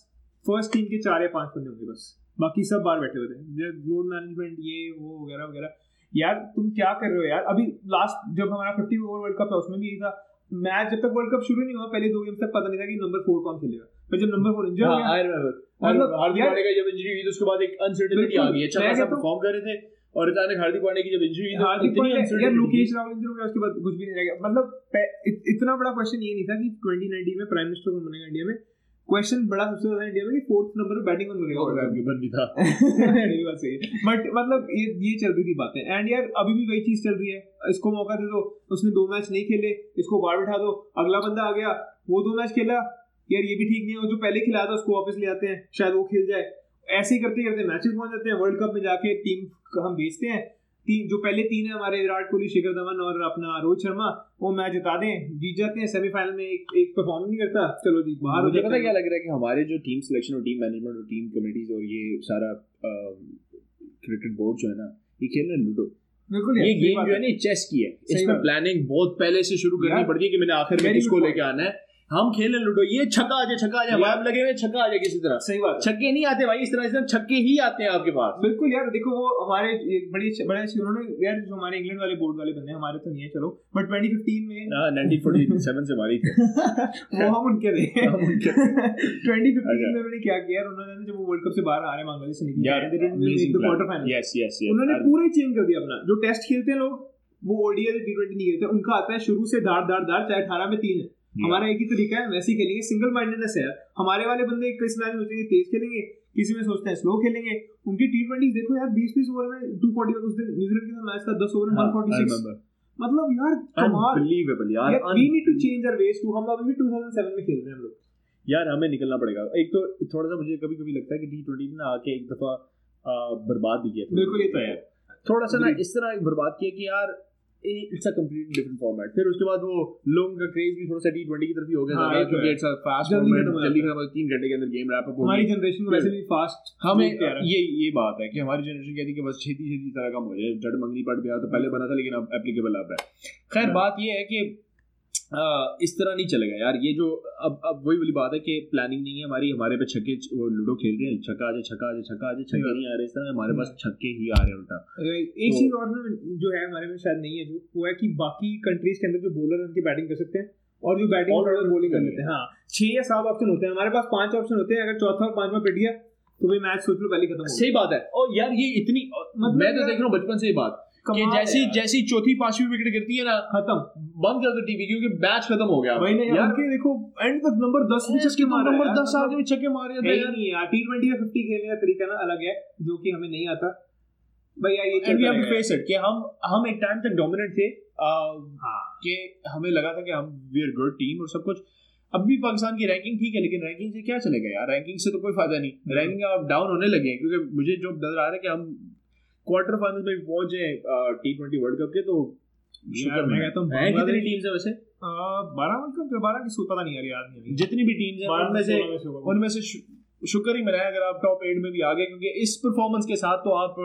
फर्स्ट टीम के 4 या 5 बंदे होंगे बस, बाकी सब बाहर बैठे होते हैं, लोड मैनेजमेंट ये वो वगैरह वगैरह। यार तुम क्या कर रहे हो यार। अभी लास्ट जब हमारा 50 ओवर वर्ल्ड कप था, उसमें भी यही था, मैच जब तक वर्ल्ड कप शुरू नहीं हुआ पहले 2 गेम तक पता नहीं था कि नंबर 4 कौन खेलेगा, पर जब नंबर 4 इंजर्ड हो गया, मतलब हार्दिक पांड्या की जब इंजरी हुई तो उसके बाद एक अनसर्टेनिटी आ गई। अच्छा खासा परफॉर्म कर रहे थे और अचानक हार्दिक पांड्या की जब इंजरी हुई, हार्दिक पांड्या यार लोकेश राहुल इंजरी हो गया, उसके बाद कुछ भी नहीं रह गया। मतलब इतना बड़ा क्वेश्चन ये नहीं था कि 2019 में प्राइम मिनिस्टर कौन बनेगा इंडिया में, क्वेश्चन बड़ा सबसे ज्यादा इंडिया में कि 4th नंबर पर बैटिंग कौन करेगा, बट मतलब ये चल रही थी बातें। एंड यार अभी भी वही चीज चल रही है, इसको मौका दे दो, उसने 2 मैच नहीं खेले, इसको बाहर बिठा दो, अगला बंदा आ गया, वो 2 मैच खेला, यार ये भी ठीक नहीं है, वो जो पहले खिलाया था उसको वापस ले आते हैं, शायद वो खेल जाए। ऐसे ही करते करते मैचेस पहुंच जाते हैं, वर्ल्ड कप में जाके टीम हम बेचते हैं, 3 जो पहले 3 है हमारे विराट कोहली, शिखर धवन और अपना रोहित शर्मा, वो मैच जिता दें, जीत जाते हैं, सेमीफाइनल में एक परफॉर्म नहीं करता, चलो जी बाहर हो जाता है। क्या लग रहा है कि हमारे जो टीम सिलेक्शन और टीम मैनेजमेंट और टीम कमेटीज और ये सारा क्रिकेट बोर्ड जो है ना, ये खेल रहे लूडो। बिल्कुल, ये गेम जो है ना चेस की है, इसमें प्लानिंग बहुत पहले से शुरू करनी पड़ती है कि मैंने आखिर में किसको लेके आना है। हम खेले लूडो, ये छक्का आ जाए वाइब लगे हुए, छक्का आ जाए किसी तरह। सही बात, छक्के नहीं आते भाई इस तरह छक्के ही आते हैं आपके पास। बिल्कुल यार, देखो वो हमारे बड़े उन्होंने यार जो हमारे इंग्लैंड वाले बोर्ड वाले बंदे हैं, हमारे तो नहीं है चलो, बट 2015 में 1947 से मारी थे वो हम उनके रहे 2015 में उन्होंने क्या किया, उन्होंने जब वो वर्ल्ड कप से बाहर आ रहे बांग्लादेश से निकले, क्वार्टर फाइनल उन्होंने पूरा चेंज कर दिया अपना। जो टेस्ट खेलते हैं लोग वो ओडीआई T20 नहीं खेलते, उनका आता है शुरू से दार, चाहे 18 में 3 है, हमारा एक ही तरीका है, वैसे ही खेलेंगे, सिंगल माइंडेडनेस है। हमारे वाले बंदे किस मैच में सोचेंगे तेज खेलेंगे, किसी में सोचते हैं स्लो खेलेंगे। उनकी T20 देखो यार 20 ओवर में 240, उस दिन न्यूजीलैंड के साथ मैच था 10 ओवर में 146। मतलब यार कमाल, अनबिलीवेबल यार, we need to change our ways too. हम अभी भी 2007 में खेल रहे हैं हम लोग यार, हमें निकलना पड़ेगा। एक तो थोड़ा सा मुझे कभी कभी लगता है कि T20 ने आके एक दफा बर्बाद भी किया। बिल्कुल, ये तो है थोड़ा सा ना इस तरह बर्बाद किया कि यार it's a completely different format. फिर उसके बाद वो लोगों का क्रेज भी थोड़ा सा T20 की तरफ ही हो गया था, क्योंकि इट्स अ फास्ट फॉर्मेट, जल्दी खत्म, 3 घंटे के अंदर गेम रैप अप हो। हमारी जनरेशन वैसे भी फास्ट, हमें ये बात है कि हमारी जनरेशन कहती है कि बस छेती तरह काम हो जाए, जड़ मंगनी पड़ गया तो पहले बना था लेकिन अब एप्लीकेबल अब है। खैर बात ये है कि इस तरह नहीं चलेगा यार। ये जो अब वही वाली बात है कि प्लानिंग नहीं है हमारी, हमारे पे छक्के, वो लूडो खेल रहे हैं, छक्का आ जाए, छक्के नहीं आ रहे, इस तरह हमारे पास छक्के ही आ रहे हैं उल्टा। एक चीज़ और जो है हमारे में शायद नहीं है, जो वो है कि बाकी कंट्रीज के अंदर जो बॉलर उनकी बैटिंग कर सकते हैं और जो बैटिंग बॉलिंग कर लेते हैं। हाँ, 6 या 7 ऑप्शन होते हैं, हमारे पास 5 ऑप्शन होते हैं, अगर चौथा और 5वां पिट गया तो भाई मैच सोच लो पहले खत्म। सही बात है। और यार ये इतनी मैं तो देख रहा हूँ बचपन से ये बात कि जैसी 4th-5वीं विकेट गिरती है ना, खत्म, बंद कर दो टीवी, क्योंकि मैच खत्म हो गया। भाई यार के देखो एंड तक नंबर 10 भी छक्के मार रहा है, नंबर 10 आगे भी छक्के मार रहा है। नहीं यार, T20 या 50 खेलने का तरीका ना अलग है, जो कि हमें नहीं आता भाई यार। ये and we have to face it कि हम एक टाइम तक डोमिनेंट थे, कि हमें लगा था कि हम वी आर गुड टीम और सब कुछ। अब भी पाकिस्तान की रैंकिंग ठीक है, लेकिन रैंकिंग से क्या चलेगा यार, रैंकिंग से तो कोई फायदा नहीं, रैंकिंग अब डाउन होने लगे हैं। क्योंकि मुझे जो नजर आ रहा है कि हम क्वार्टर फाइनल में पहुंच जाए T20 वर्ल्ड कप के, तो मैं कहता हूं कितनी टीम्स है वैसे 12 वर्ल्ड कप 12 की पता नहीं यार, याद नहीं, जितनी भी टीम्स हैं उनमें से शुक्र ही मनाया अगर आप टॉप 8 में भी आ गए, क्योंकि इस परफॉर्मेंस के साथ तो आप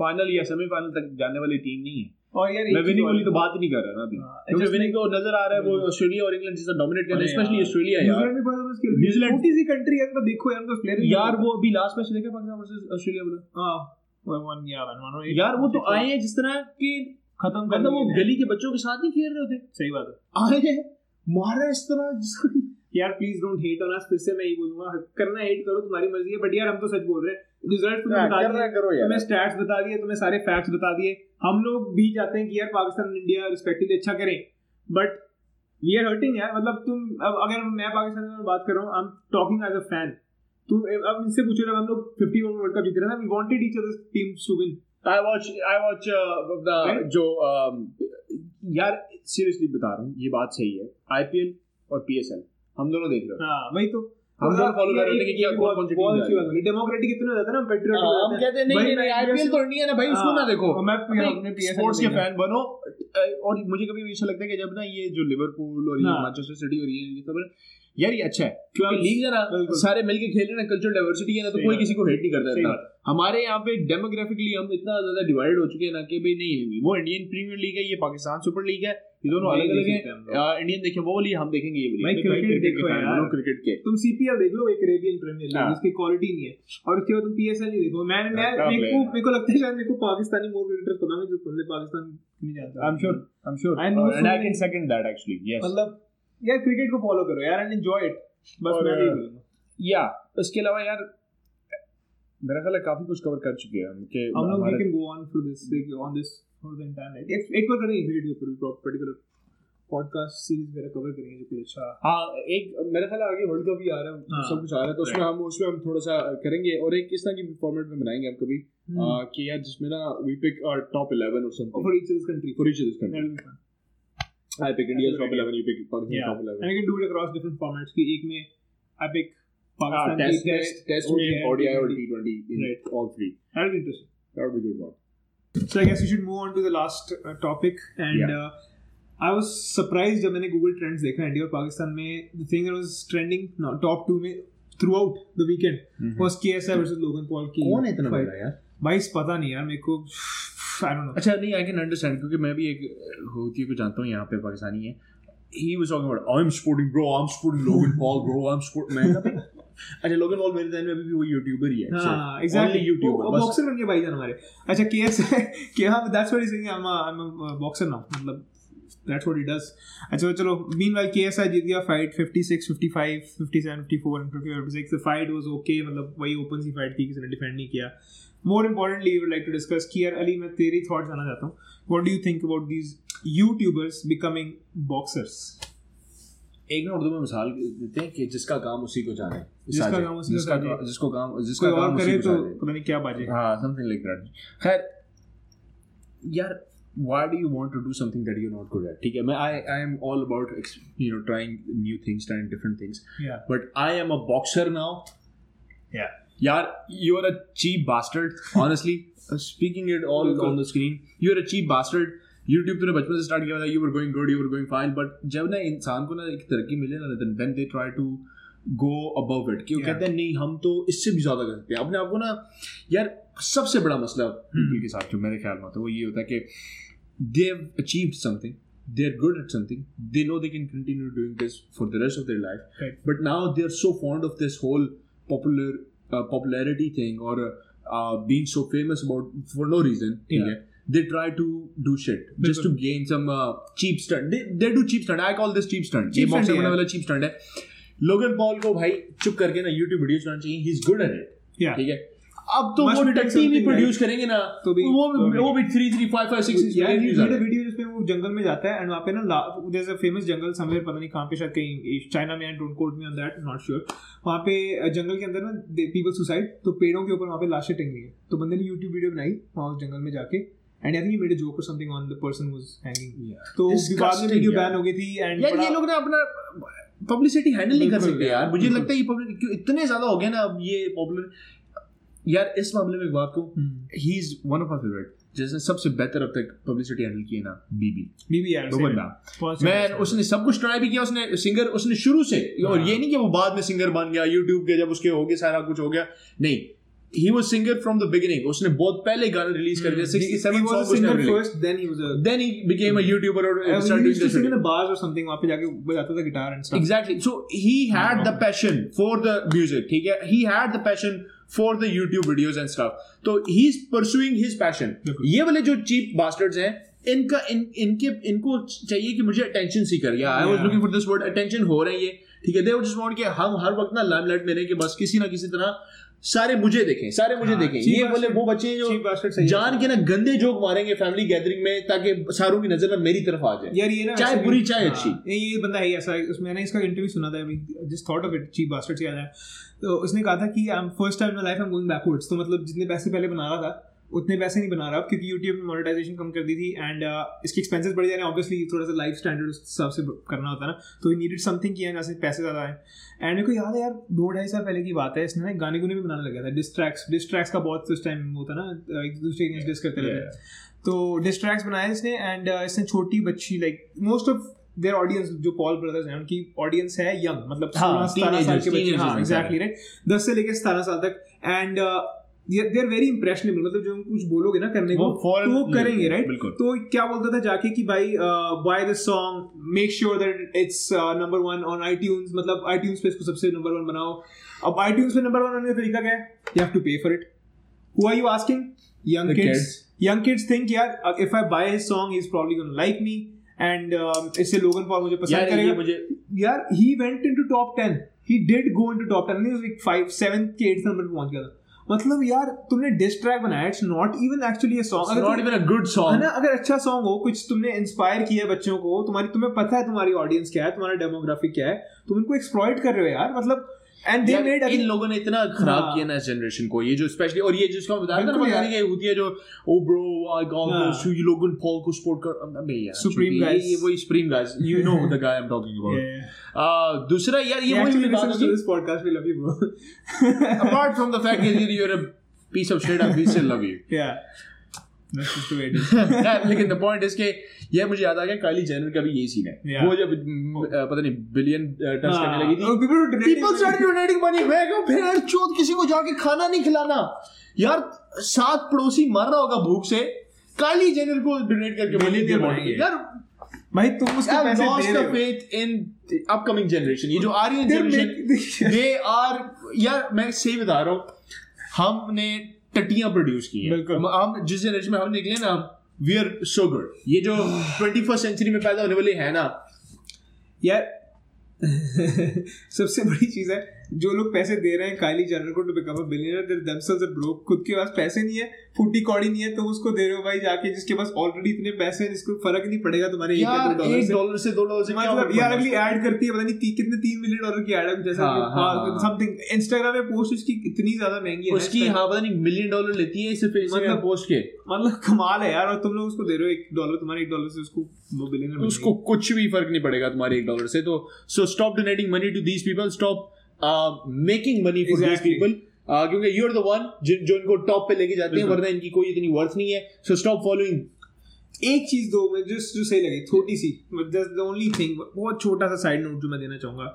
फाइनल या सेमीफाइनल तक जाने वाली टीम नहीं है। और यार मैं विनिंग वाली तो बात ही नहीं कर रहा ना अभी, क्योंकि विनिंग को नजर आ रहा है वो ऑस्ट्रेलिया और इंग्लैंड जैसा डोमिनेट कर रहा है, स्पेशली ऑस्ट्रेलिया यार। न्यूजीलैंड छोटी सी कंट्री है, तो देखो यार उनका प्लेयर यार, वो अभी लास्ट मैच देखा पाकिस्तान वर्सेस ऑस्ट्रेलिया वाला, हां वो 1-11 यार, वो तो आए हैं जिस तरह कि खत्म कर वो गली के बच्चों के साथ ही खेल रहे होते। सही बात है, आए मारा इस तरह जिसको। यार please don't hate on us, फिर से मैं ये बोलूंगा, करना हेट करो तुम्हारी मर्जी है, बट यार हम तो सच बोल रहे हैं। रिजल्ट तुम्हें बता दिया, तुम्हें स्टैट्स बता दिए, तुम्हें सारे फैक्ट्स बता दिए। हम लोग भी चाहते हैं कि यार पाकिस्तान इंडिया रिस्पेक्टिवली अच्छा करें, बट वी आर हर्टिंग यार। मतलब तुम अब, अगर मैं पाकिस्तान में बात कर रहा हूँ, I am talking as a fan, तुम अब इनसे पूछो जब हम लोग 50 वर्ल्ड कप जीत रहे ना, we wanted each other teams to win. I watch the जो यार सीरियसली बता रहा हूँ, ये बात सही है। IPL और PSL हम दोनों देख रहे हैं। हाँ वही तो, हम दोनों फॉलो कर रहे हैं कि क्या कौन कौन सी टीम है। डेमोक्रेटिक कितने ज्यादा ना, पेट्रियोटिक हम कहते हैं नहीं, IPL तो इंडिया ना भाई, इसको ना देखो। मैं स्पोर्ट्स के फैन बनो। और मुझे कभी अच्छा लगता है कि जब ना ये जो लिवरपूल और ये मैनचेस्टर सिटी और ये सब यार ये अच्छा है क्योंकि लीग है ना, सारे मिलके खेल रहे हैं, कल्चरल डाइवर्सिटी है ना, तो कोई किसी को हेट नहीं करता है। हमारे यहाँ पे डेमोग्राफिकली हम इतना ज्यादा डिवाइडेड हो चुके हैं ना कि भाई नहीं, वो इंडियन प्रीमियर लीग है, ये पाकिस्तान सुपर लीग है, ये दोनों अलग अलग है। इंडियन देखे वो ली, हम देखेंगे ये क्रिकेट के। तुम CPL देख लो, एक अरेबियन प्रीमियर लीग, उसकी क्वालिटी नहीं है। और उसके बाद तुम PSL नहीं देखो। मेरे को लगता है शायद मेरे को पाकिस्तानी मोर क्रिकेटर्स पता है जो बंदे पाकिस्तान नहीं जानते। I am sure and I can second that actually. Yes मतलब यार क्रिकेट को फॉलो करो यार एंड एंजॉय इट, बस मैं यही बोलूंगा। या इसके अलावा यार मेरा ख्याल है काफी कुछ कवर कर चुके हैं हम लोग। We can go on for this on this for the internet. एक बार करेंगे वीडियो पर पर्टिकुलर पॉडकास्ट सीरीज वगैरह कवर करेंगे जो कुछ अच्छा। हाँ एक मेरा ख्याल है आगे वर्ल्ड कप भी आ रहा है, सब कुछ आ रहा है, तो उसमें हम थोड़ा सा करेंगे। और एक किस तरह की फॉर्मेट में बनाएंगे हम कभी कि यार जिसमें ना वी पिक टॉप 11 और something for each other country. I pick India's top 11, you pick Pakistan's top 11. And I can do it across different formats. Ki ek mein I pick Pakistan test mein, ODI or T20 in right. All three. That would be interesting. That would be a good one. So I guess we should move on to the last topic. And I was surprised when I Google Trends dekha India aur Pakistan mein. The thing that was trending top 2 mein throughout the weekend was KSI versus Logan Paul ki. Kaun hai itna bada yaar? भाई पता नहीं यार मेरे को, I don't know. अच्छा नहीं, I can understand क्योंकि मैं भी एक होती को जानता हूँ यहाँ पे, पाकिस्तानी है। He was talking about I'm supporting Logan Paul bro, मैं अच्छा Logan Paul मेरे ध्यान में अभी भी वो यूट्यूबर ही है। हाँ exactly, यूट्यूबर बॉक्सर बन गया भाईजान हमारे। अच्छा KSI that's what he's saying, I'm a boxer now, मतलब that's what he does. अच्छा चलो meanwhile KSI जीत गया fight 56 55 57 54 and 56. The fight was okay, मतलब वही ओपन सी फाइट थी, किसी ने डिफेंड नहीं किया। More importantly, we would like to discuss कि यार अली मैं तेरी thoughts आना चाहता हूँ। What do you think about these YouTubers becoming boxers? एक ना उर्दू में मिसाल देते हैं कि जिसका काम उसी को जाने, जिसको काम करे तो पता नहीं क्या बाजे। हाँ something like that. खैर यार why do you want to do something that you're not good at? ठीक है मैं I am all about trying new things, trying different things. Yeah. But I am a boxer now. Yeah. Yaar, you are a cheap bastard. Honestly, speaking it all on the screen, you are a cheap bastard. YouTube तूने बचपन से start किया था, you were going good, you were going fine, but जब ना इंसान को ना एक तरक्की मिले ना, then they try to go above it. क्यों कहते हैं नहीं हम तो इससे भी ज़्यादा कर सकते हैं अपने आप को ना। यार सबसे बड़ा मसला people के साथ जो मेरे ख्याल में होता है वो ये होता है कि they have achieved something, they are good at something, they know they can continue doing this for the rest of their life, right. But now they are so fond of this whole popularity thing or being so famous about for no reason. Yeah. They try to do shit just to gain some cheap stunt. They do cheap stunt. I call this cheap stunt. Cheap stunt बनाने वाला cheap stunt है। Logan Paul को भाई चुप करके ना YouTube video चलाना चाहिए। He's good at it. ठीक है। अब तो वो टीवी प्रोड्यूस करेंगे ना, तो वो भी 3 5 5 6 6 वीडियो जिसमें वो जंगल में जाता है एंड वहाँ पे ना there is a famous jungle somewhere, पता नहीं कहाँ पे, शायद कहीं चाइना में, don't quote me on that, not sure. वहाँ पे जंगल के अंदर ना पीपल सुसाइड, तो पेड़ों के ऊपर वहाँ पे लाशें टंगी है, तो बंदे ने YouTube वीडियो बनाई वहाँ उस जंगल में जाके and I think he made a joke or something on the person who was hanging. तो बाद में वीडियो बैन हो गई थी एंड यार ये लोग ना अपना पब्लिसिटी हैंडल नहीं कर सकते यार। मुझे लगता है ये पब्लिक इतने ज्यादा हो गए ना अब ये पॉपुलर। यार इस मामले में एक बात कहूं, he is one of my favourite, जिसने सबसे बेहतर अब तक पब्लिसिटी हैंडल की है ना, बीबी यार वो बंदा मैन, उसने सब कुछ ट्राई भी किया, उसने सिंगर, उसने शुरू से, और ये नहीं कि वो बाद में सिंगर बन गया YouTube के जब उसके हो गए सारा कुछ हो गया, नहीं he was singer from the beginning. उसने बहुत पहले गाने रिलीज कर दिए, 67 songs उसने released, then he became a YouTuber or started doing this in a bars or something, वहाँ पे जाके बजाता था guitar and stuff. Exactly, so he had the passion for the music, ठीक है, he had the passion for the YouTube videos and stuff. So he's pursuing his passion. ये वाले जो cheap bastards हैं, इनका इनको चाहिए कि मुझे अटेंशन सीकर गया, I was looking for this word, attention हो रही है, ठीक है, दे जस्ट वांट कि हम हर वक्त ना लाइमलाइट में रहे, कि बस किसी ना किसी तरह सारे मुझे देखें, सारे मुझे देखें। ये बोले वो बच्चे हैं जो जान के ना गंदे जोक मारेंगे फैमिली गैदरिंग में ताकि सारों की नजर में मेरी तरफ आ जाए। यार ये ना चाहे बुरी चाहे अच्छी, ये बंदा है ऐसा। मैंने इसका इंटरव्यू सुना था, I just thought of it, cheap bastard याद आया। तो उसने कहा था कि I am first time in my life I am going backwards. तो मतलब जितने पैसे पहले बना रहा था उतने पैसे नहीं बना रहा अब, क्योंकि यूट्यूब ने मोनेटाइजेशन कम कर दी थी एंड इसके एक्सपेंसेस बढ़ जा रहे हैं। ऑब्वियसली थोड़ा सा लाइफ स्टैंडर्ड उस हिसाब से करना होता है ना, तो वी नीडेड समथिंग किया जहाँ से पैसे ज़्यादा आए। एंड मेरे को याद है यार 2-2.5 साल पहले की बात है, इसने ना गाने गुने भी बनाने लगा था, डिस्ट्रैक्स का बहुत उस टाइम होता ना, एक दूसरे के डिस करते रहते हैं, तो डिस्ट्रैक्स बनाया इसने। एंड इसने छोटी बच्ची like most of their audience जो पॉल ब्रदर्स हैं उनकी ऑडियंस है यंग, मतलब 16-17 साल के बच्चे, हाँ एग्जैक्टली राइट, 10 से लेकर 17 साल तक। And they are very impressionable, मतलब जो हम कुछ बोलोगे ना करने को तो वो करेंगे, राइट। तो क्या बोलता था जाके कि भाई bye this song, make sure that it's No. 1 on iTunes, मतलब iTunes पे इसको सबसे No. 1 बनाओ। अब iTunes पे No. 1 आने का तरीका क्या है? You have to pay for it. Who are you asking? Young kids. Young kids think यार if I buy his song he's probably going to like me and इससे Logan Paul मुझे पसंद करेगा। यार he went into top 10. He did go into top 10. He was like 7th, 8th number पे पहुंच गया था। मतलब यार तुमने डिस ट्रैक बनाया, it's not even actually a song, it's not even a good song है ना। अगर अच्छा सॉन्ग हो, कुछ तुमने इंस्पायर किया है बच्चों को, तुम्हें पता है तुम्हारी ऑडियंस क्या है, तुम्हारा डेमोग्राफिक क्या है, तुम इनको एक्सप्लॉइट कर रहे हो यार, मतलब एंड दे मेड। इन लोगों ने इतना खराब किया ना जनरेशन को, ये जो स्पेशली, और ये जिसका बता रहा था बताने की होती है जो oh bro I got you Logan Paul को सपोर्ट कर, अबे यार सुप्रीम गाइस, ये वही supreme guys, you know the guy I am talking about. दूसरा यार ये वही बात है, this podcast we love you bro, apart from the fact that you are a piece of shit we still love you, या लेकिन the point is के ये मुझे याद आ गया काइली जेनर का भी यही सीन है, वो जब पता नहीं बिलियन टच करने लगी थी, पीपल स्टार्ट डोनेटिंग मनी, मैं कहूं फिर चोट किसी को जाके खाना नहीं खिलाना यार, 7 पड़ोसी मर रहा होगा भूख से, काइली जेनर को डोनेट करके बिलियनियर बनेंगे यार भाई, तुम उसके पैसे दे रहे हो। फेथ इन अपकमिंग जनरेशन, ये जो आ रही है जनरेशन दे आर, यार मैं सही बता रहा हूं, हमने टट्टियां प्रोड्यूस की हैं हम जिस जनरेशन में हम निकले ना, वी आर सो गुड। ये जो 21st सेंचुरी में पैदा होने वाले हैं ना यार सबसे बड़ी चीज है जो लोग पैसे दे रहे हैं काइली जेनर को to become a billionaire, their themselves are broke, खुद के पास पैसे नहीं है, फूटी कौड़ी नहीं है, तो उसको दे रहे हो भाई जाके जिसके पास ऑलरेडी इतने पैसे हैं, जिसको फर्क नहीं पड़ेगा तुम्हारे $1 से $2 से, मतलब यार अगली ऐड करती है पता नहीं कितने $3 मिलियन की ऐड है, जैसा समथिंग इंस्टाग्राम पे पोस्ट उसकी इतनी ज्यादा महंगी है उसकी, हां पता नहीं $1 मिलियन लेती है सिर्फ इंस्टाग्राम पोस्ट के, मतलब कमाल है यार। और तुम लोग उसको दे रहे हो $1, तुम्हारे $1 से उसको वो बिलियनर, उसको कुछ भी फर्क नहीं पड़ेगा तुम्हारे $1 से। तो so stop donating money to these people, stop making money for these people, क्योंकि you are the one जो इनको टॉप पे लेके जाते हैं, वरना इनकी कोई इतनी वर्थ नहीं है। So stop following. एक चीज दो मैं जो सही लगी, छोटी सी, that's the only thing, बहुत छोटा सा side note जो मैं देना चाहूंगा,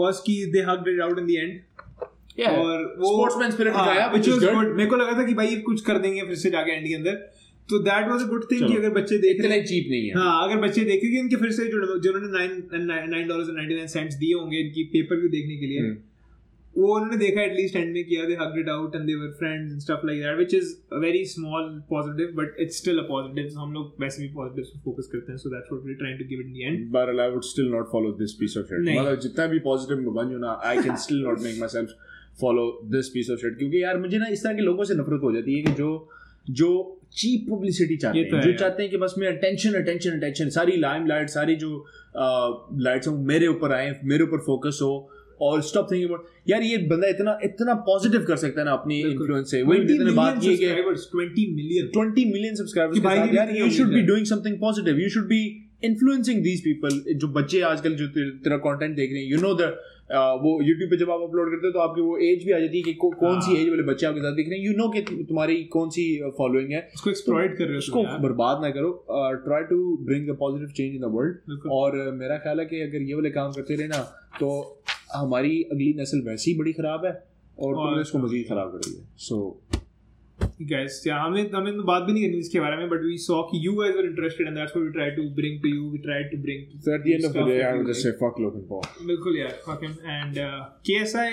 was कि they hugged it out in the end. Yeah. और वो sportsman spirit दिखाया, which is good. मेरे को लगा था कि भाई कुछ कर देंगे फिर से जाके एंड के अंदर, तो that was a good thing कि अगर बच्चे देख रहे हैं, चीप नहीं है, हाँ अगर बच्चे देखें कि इनके फिर से जिन्होंने $9.99 दिए होंगे इनकी पेपर को देखने के लिए, वो उन्होंने देखा एटलीस्ट एंड में किया, they hugged it out and they were friends and stuff like that, which is a very small positive but it's still a positive. हम लोग वैसे भी पॉजिटिव्स पे फोकस करते हैं, so that's what we are trying to give in the end, but I would still not follow this piece of shit, मतलब जितना भी पॉजिटिव बन जाऊं ना, I can still not make my self follow this piece of shit, क्योंकि यार मुझे ना इस तरह के लोगों से नफरत हो जाती है कि जो चीप पब्लिसिटी चाहते हैं, जो चाहते हैं कि बस मैं अटेंशन, सारी लाइमलाइट, सारी जो लाइट्स हों मेरे ऊपर आए, मेरे ऊपर फोकस हो, और स्टॉप थिंकिंग अबाउट। यार ये बंदा इतना पॉजिटिव कर सकता है ना अपनी इन्फ्लुएंस से, वही जितने बात की है कि 20 मिलियन सब्सक्राइबर्स के साथ, यार you should be doing something positive, you should be influencing these people. जो बच्चे आजकल जो तेरा कंटेंट देख रहे हैं, यू नो द वो YouTube पे जब आप अपलोड करते हो तो आपकी वो एज भी आ जाती है कि कौन सी एज वाले बच्चे आपके साथ दिख रहे हैं, यू नो कि तुम्हारी कौन सी फॉलोइंग है, उसको एक्सप्लॉइट कर रहे हो, उसको बर्बाद ना करो, try to bring a positive change in the world. और मेरा ख्याल है कि अगर ये वाले काम करते रहे ना तो हमारी अगली नस्ल वैसी ही बड़ी खराब है और इसको मजीद खराब कर रही है। सो you guys. Yeah, हमने बात भी नहीं करनी इसके बारे में, but we saw that you guys were interested and that's what we tried to bring to you. We tried to bring. So at the end of the day, I would just say fuck Logan Paul. बिल्कुल यार, fuck him. And KSI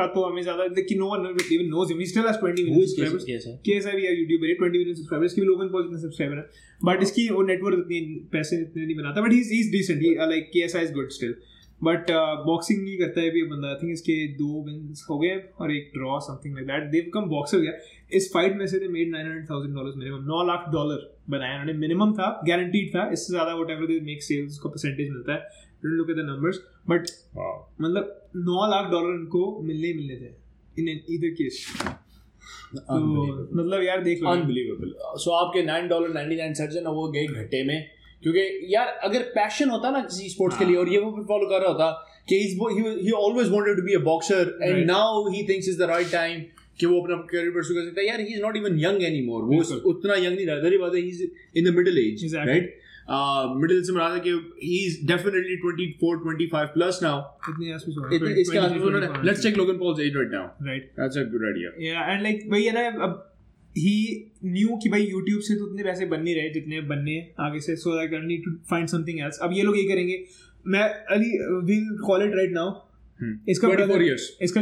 का तो हमें ज़्यादा लेकिन no one even knows him. He still has 20 million subscribers. KSI भी यार YouTuber है, 20 million subscribers. इसकी भी Logan Paul जितना subscriber है, but इसकी वो network इतनी पैसे इतने नहीं बनाता, but he's decent. He like KSI is good still. But boxing नहीं करता है भी बंदा. आई थिंक इसके 2 विन्स हो गए और 1 draw something like that. They become boxer गया. इस फाइट में से दे मेड $900,000 मिनिमम. $9 लाख बनाया उन्होंने. मिनिमम था, गारंटीड था. इससे ज़्यादा whatever they make sales का परसेंटेज मिलता है. Don't look at the numbers but मतलब $9 लाख उनको मिलने थे इन ईदर केस. मतलब यार देख लो, अनबिलीवेबल. सो आपके $9.99 है ना, वो गए घटे में. क्योंकि यार अगर पैशन होता ना किसी स्पोर्ट्स के लिए और ये वो फॉलो कर रहा होता कि he always wanted to be a boxer and now he thinks it's the right time कि वो अपना करियर परसू कर सकता है. यार he is not even young anymore. वो उतना young नहीं रहा. दरी बात है, he is in the middle age, right? Middle से मना था कि he is definitely 24, 25 plus now. इतने आसपास हो रहा है. इसके आसपास हो रहा है. Let's check Logan Paul's age right now. Right. That's a good idea. Yeah, and like वही है ना, he knew कि भाई YouTube से तो उतने पैसे बन नहीं रहे जितने बनने आगे से. So I need to find something else. अब ये लोग ये करेंगे. मैं Ali will call it right now. इसका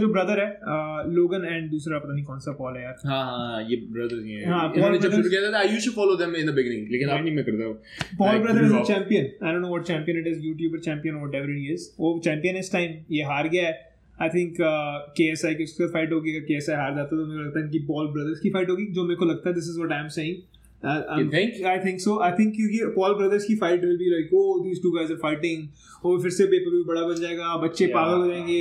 जो ब्रदर है लोगन एंड दूसरा पता नहीं कौन सा पॉल है यार. हाँ, ये ब्रदर्स ही हैं. इन्होंने जब शुरू किया था I used to follow them in the beginning, लेकिन अब नहीं मैं करता हूँ. Paul brother is a champion. I don't know what champion it is. YouTuber champion whatever he is, वो चैंपियन इस टाइम. ये हार गया है. आई थिंक KSI की उसके फाइट होगी. अगर KSI हार जाता तो मेरे को लगता है इनकी पॉल ब्रदर्स की फाइट होगी, जो मेरे को लगता है. This is what I am saying. I think so. I think क्योंकि पॉल ब्रदर्स की fight will be like oh these two guys are fighting, और फिर से पेपर भी बड़ा बन जाएगा. बच्चे पागल हो जाएंगे,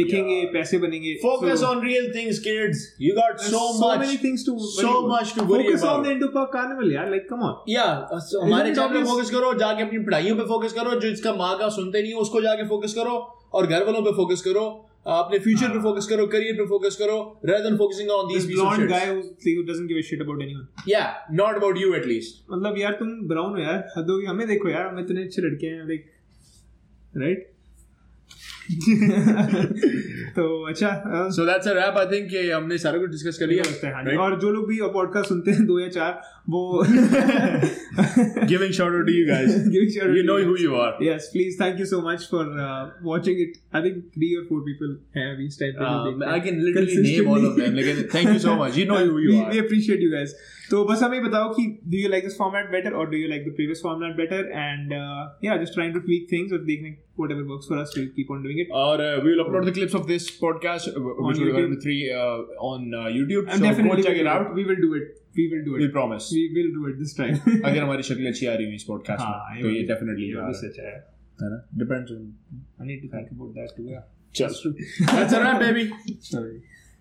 देखेंगे, पैसे बनेंगे. Focus on real things kids. You got so many things to so much to worry about. Focus on the Indo carnival यार, लाइक कम ऑन. या हमारे जॉब पे फोकस करो, जाके अपनी पढ़ाइयों पे फोकस करो. जो इसका माँ का सुनते नहीं उसको जाके फोकस करो, और घर वालों पे फोकस करो, अपने फ्यूचर पे फोकस करो, करियर पे फोकस करो, rather than focusing on these blonde guy who doesn't give a shit about anyone. Yeah, not about you at least. मतलब यार तुम ब्राउन हो यार, हद हो गई. हमें देखो यार, हम इतने अच्छे लड़के हैं, लाइक राइट. तो अच्छा, so that's a wrap. I think कि हमने सारा कुछ डिस्कस कर लिया लगता है. और जो लोग भी पॉडकास्ट सुनते हैं 2 या 4, वो giving shout out to you guys. Giving shout out, you know who you are. Yes please, thank you so much for watching it. I think 3 or 4 people have इस time. I can literally name all of them, लेकिन thank you so much. You know who you are. We appreciate you guys. तो बस हमें बताओ कि do you like this format better और do you like the previous format better, and या just trying to tweak things और देखने whatever works for us, we'll keep on doing it. Or we will upload the clips of this podcast, which will be 3 on YouTube. And so definitely go check it out. We will do it. We will do it. We promise. We will do it this time. अगर हमारी शक्ल अच्छी आ रही है इस podcast में, तो ये definitely अच्छा है, है ना? Depends on. I need to think about that too. Just. That's a wrap, baby. Sorry.